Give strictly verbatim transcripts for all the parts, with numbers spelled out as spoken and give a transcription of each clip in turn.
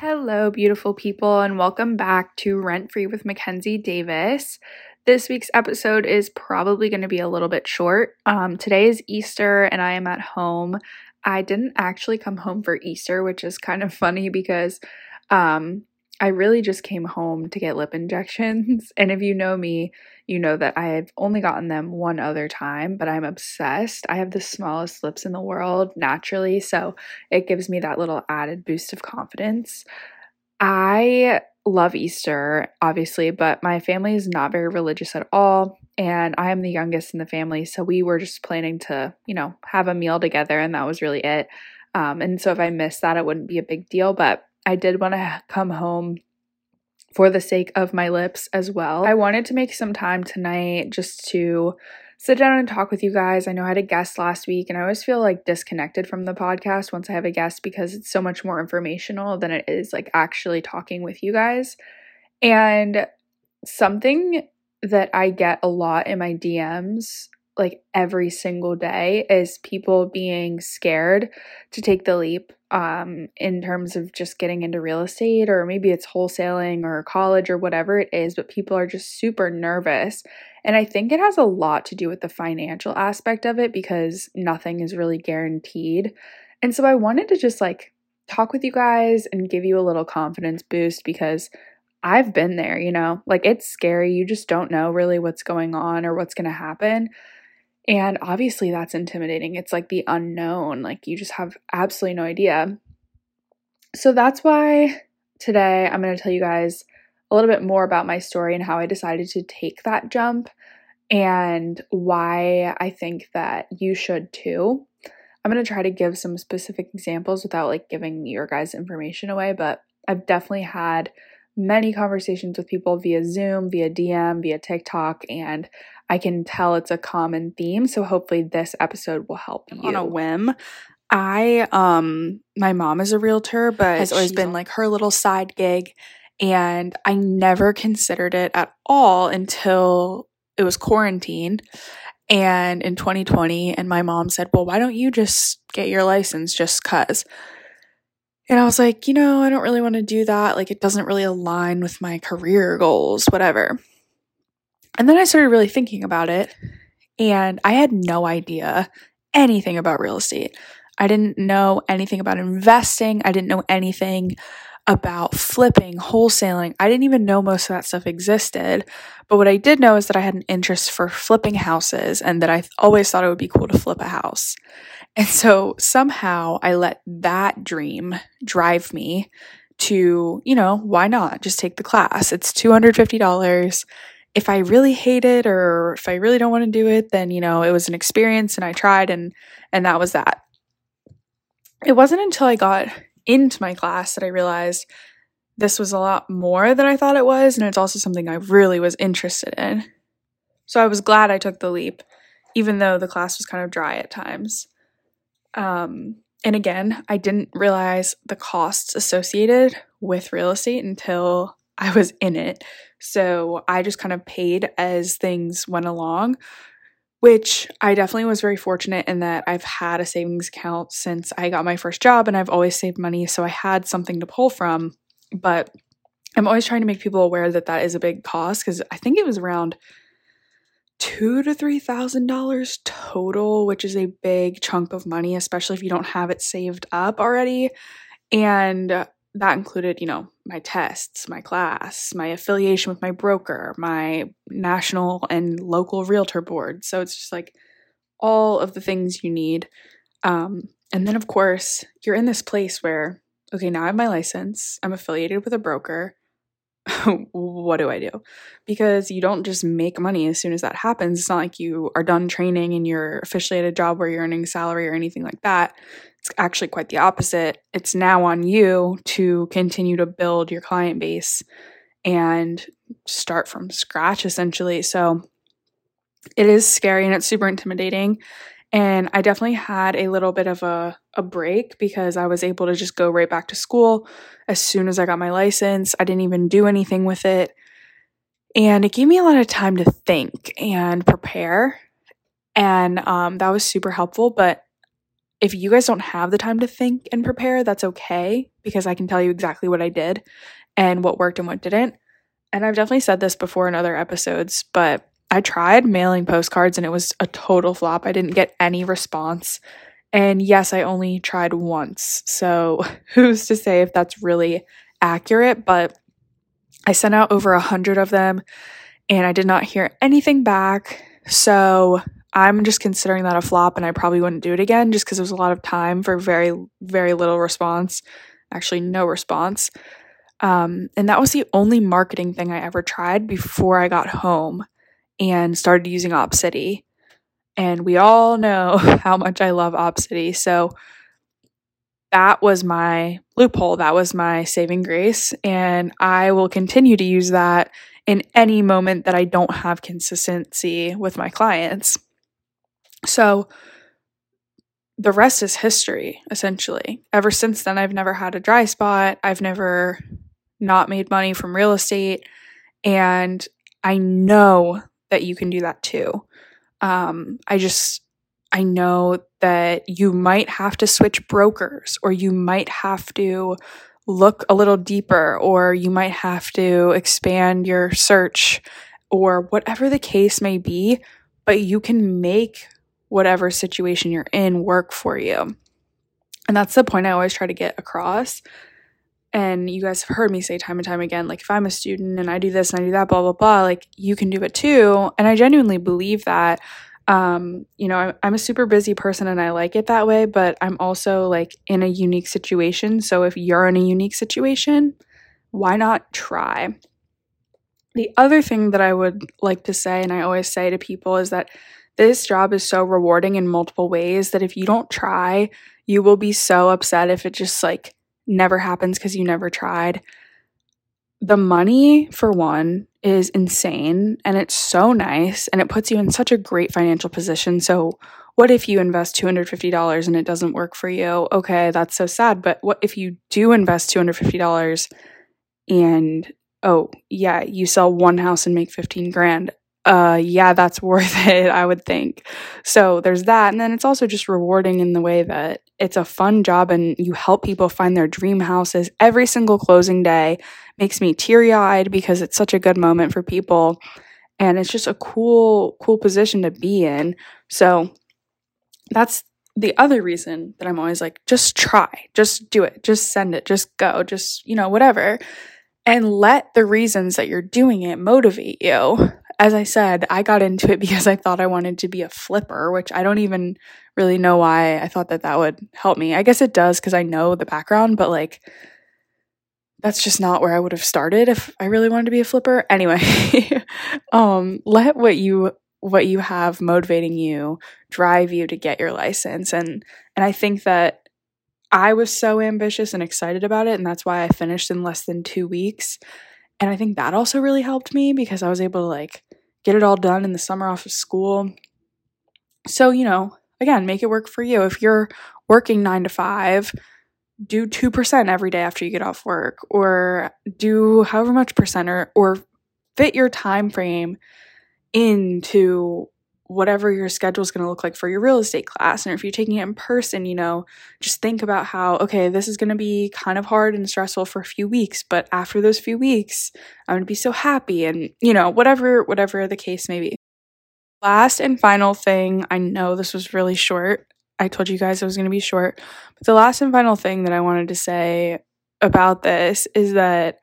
Hello, beautiful people, and welcome back to Rent Free with Mackenzie Davis. This week's episode is probably going to be a little bit short. Um, today is Easter, and I am at home. I didn't actually come home for Easter, which is kind of funny because um, I really just came home to get lip injections. And if you know me, you know that I have only gotten them one other time, but I'm obsessed. I have the smallest lips in the world naturally, so it gives me that little added boost of confidence. I love Easter, obviously, but my family is not very religious at all, and I am the youngest in the family, so we were just planning to, you know, have a meal together, and that was really it. Um, and so if I missed that, it wouldn't be a big deal, but I did want to come home for the sake of my lips as well. I wanted to make some time tonight just to sit down and talk with you guys. I know I had a guest last week, and I always feel like disconnected from the podcast once I have a guest because it's so much more informational than it is like actually talking with you guys. And something that I get a lot in my D Ms like every single day is people being scared to take the leap um, in terms of just getting into real estate, or maybe it's wholesaling or college or whatever it is, but people are just super nervous. And I think it has a lot to do with the financial aspect of it because nothing is really guaranteed. And so I wanted to just like talk with you guys and give you a little confidence boost because I've been there, you know, like it's scary. You just don't know really what's going on or what's going to happen. And obviously that's intimidating. It's like the unknown, like you just have absolutely no idea. So that's why today I'm going to tell you guys a little bit more about my story and how I decided to take that jump and why I think that you should too. I'm going to try to give some specific examples without like giving your guys' information away, but I've definitely had many conversations with people via Zoom, via D M, via TikTok, and I can tell it's a common theme, so hopefully this episode will help you. On a whim, I, um, my mom is a realtor, but has always been like her little side gig, and I never considered it at all until it was quarantine, and in twenty twenty, and my mom said, well, why don't you just get your license just 'cause? And I was like, you know, I don't really want to do that. Like, it doesn't really align with my career goals, whatever. And then I started really thinking about it, and I had no idea anything about real estate. I didn't know anything about investing. I didn't know anything about flipping, wholesaling. I didn't even know most of that stuff existed. But what I did know is that I had an interest for flipping houses and that I always thought it would be cool to flip a house. And so somehow I let that dream drive me to, you know, why not just take the class? It's two hundred fifty dollars. If I really hate it or if I really don't want to do it, then, you know, it was an experience and I tried and and that was that. It wasn't until I got into my class that I realized this was a lot more than I thought it was, and it's also something I really was interested in. So I was glad I took the leap, even though the class was kind of dry at times. Um, and again, I didn't realize the costs associated with real estate until I was in it. So I just kind of paid as things went along, which I definitely was very fortunate in that I've had a savings account since I got my first job, and I've always saved money, so I had something to pull from. But I'm always trying to make people aware that that is a big cost, because I think it was around two to three thousand dollars total, which is a big chunk of money, especially if you don't have it saved up already. And that included, you know, my tests, my class, my affiliation with my broker, my national and local realtor board. So it's just like all of the things you need. Um, and then, of course, you're in this place where, okay, now I have my license. I'm affiliated with a broker. What do I do? Because you don't just make money as soon as that happens. It's not like you are done training and you're officially at a job where you're earning salary or anything like that. It's actually quite the opposite. It's now on you to continue to build your client base and start from scratch, essentially. So it is scary and it's super intimidating. And I definitely had a little bit of a, a break because I was able to just go right back to school as soon as I got my license. I didn't even do anything with it. And it gave me a lot of time to think and prepare. And um, that was super helpful. But if you guys don't have the time to think and prepare, that's okay, because I can tell you exactly what I did and what worked and what didn't. And I've definitely said this before in other episodes, but I tried mailing postcards and it was a total flop. I didn't get any response. And yes, I only tried once. So who's to say if that's really accurate? But I sent out over a hundred of them and I did not hear anything back. So I'm just considering that a flop, and I probably wouldn't do it again just because it was a lot of time for very, very little response. Actually, no response. Um, and that was the only marketing thing I ever tried before I got home and started using OpCity. And we all know how much I love OpCity. So that was my loophole. That was my saving grace. And I will continue to use that in any moment that I don't have consistency with my clients. So the rest is history, essentially. Ever since then, I've never had a dry spot. I've never not made money from real estate. And I know that you can do that too. Um, I just, I know that you might have to switch brokers, or you might have to look a little deeper, or you might have to expand your search, or whatever the case may be, but you can make whatever situation you're in work for you. And that's the point I always try to get across. And you guys have heard me say time and time again, like, if I'm a student and I do this and I do that, blah, blah, blah, like, you can do it too. And I genuinely believe that. Um, you know, I'm, I'm a super busy person and I like it that way, but I'm also like in a unique situation. So if you're in a unique situation, why not try? The other thing that I would like to say, and I always say to people, is that this job is so rewarding in multiple ways that if you don't try, you will be so upset if it just like never happens because you never tried. The money, for one, is insane, and it's so nice, and it puts you in such a great financial position. So what if you invest two hundred fifty dollars and it doesn't work for you? Okay, that's so sad. But what if you do invest two hundred fifty dollars and, oh yeah, you sell one house and make fifteen grand? Uh, yeah, that's worth it, I would think. So there's that. And then it's also just rewarding in the way that it's a fun job and you help people find their dream houses every single closing day. Makes me teary-eyed because it's such a good moment for people. And it's just a cool, cool position to be in. So that's the other reason that I'm always like, just try, just do it, just send it, just go, just, you know, whatever. And let the reasons that you're doing it motivate you. As I said, I got into it because I thought I wanted to be a flipper, which I don't even really know why I thought that that would help me. I guess it does because I know the background, but like, that's just not where I would have started if I really wanted to be a flipper. Anyway, um, let what you what you have motivating you drive you to get your license. And and I think that I was so ambitious and excited about it, and that's why I finished in less than two weeks. And I think that also really helped me because I was able to like get it all done in the summer off of school. So, you know, again, make it work for you. If you're working nine to five, do two percent every day after you get off work, or do however much percent, or, or fit your time frame into whatever your schedule is going to look like for your real estate class. And if you're taking it in person, you know, just think about how, okay, this is going to be kind of hard and stressful for a few weeks, but after those few weeks, I'm going to be so happy, and, you know, whatever, whatever the case may be. Last and final thing, I know this was really short. I told you guys it was going to be short, but the last and final thing that I wanted to say about this is that,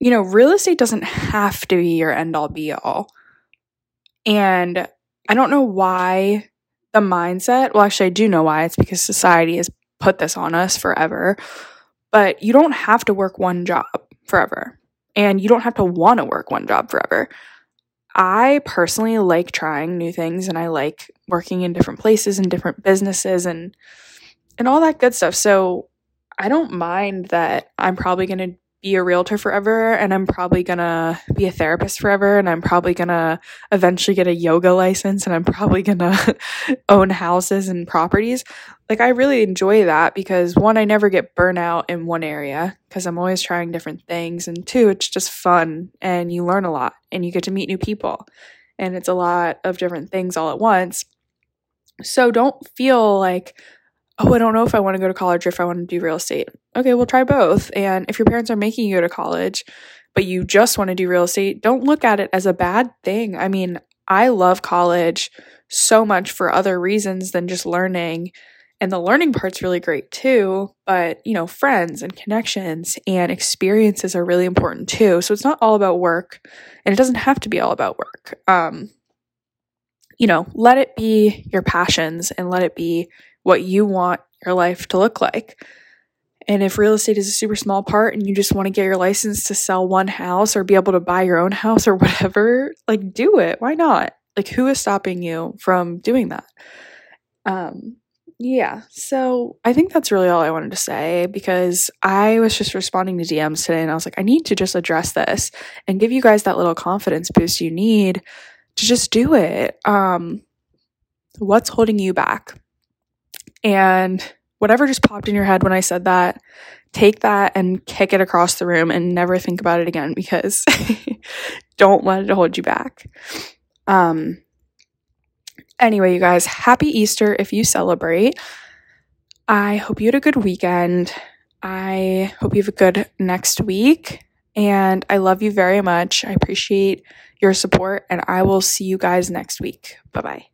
you know, real estate doesn't have to be your end-all be-all. And I don't know why the mindset, well, actually, I do know why. It's because society has put this on us forever. But you don't have to work one job forever. And you don't have to want to work one job forever. I personally like trying new things, and I like working in different places and different businesses and and all that good stuff. So I don't mind that I'm probably going to be a realtor forever, and I'm probably gonna be a therapist forever, and I'm probably gonna eventually get a yoga license, and I'm probably gonna own houses and properties. Like, I really enjoy that because, one, I never get burnout in one area because I'm always trying different things, and two, it's just fun and you learn a lot and you get to meet new people and it's a lot of different things all at once. So don't feel like, oh, I don't know if I want to go to college or if I want to do real estate. Okay, we'll try both. And if your parents are making you go to college, but you just want to do real estate, don't look at it as a bad thing. I mean, I love college so much for other reasons than just learning. And the learning part's really great too, but you know, friends and connections and experiences are really important too. So it's not all about work, and it doesn't have to be all about work. Um, you know, let it be your passions and let it be what you want your life to look like. And if real estate is a super small part and you just want to get your license to sell one house or be able to buy your own house or whatever, like do it. Why not? Like, who is stopping you from doing that? Um, yeah. So I think that's really all I wanted to say, because I was just responding to D Ms today and I was like, I need to just address this and give you guys that little confidence boost you need to just do it. Um, what's holding you back? And whatever just popped in your head when I said that, take that and kick it across the room and never think about it again, because don't let it hold you back. Um, anyway, you guys, happy Easter if you celebrate. I hope you had a good weekend. I hope you have a good next week. And I love you very much. I appreciate your support, and I will see you guys next week. Bye-bye.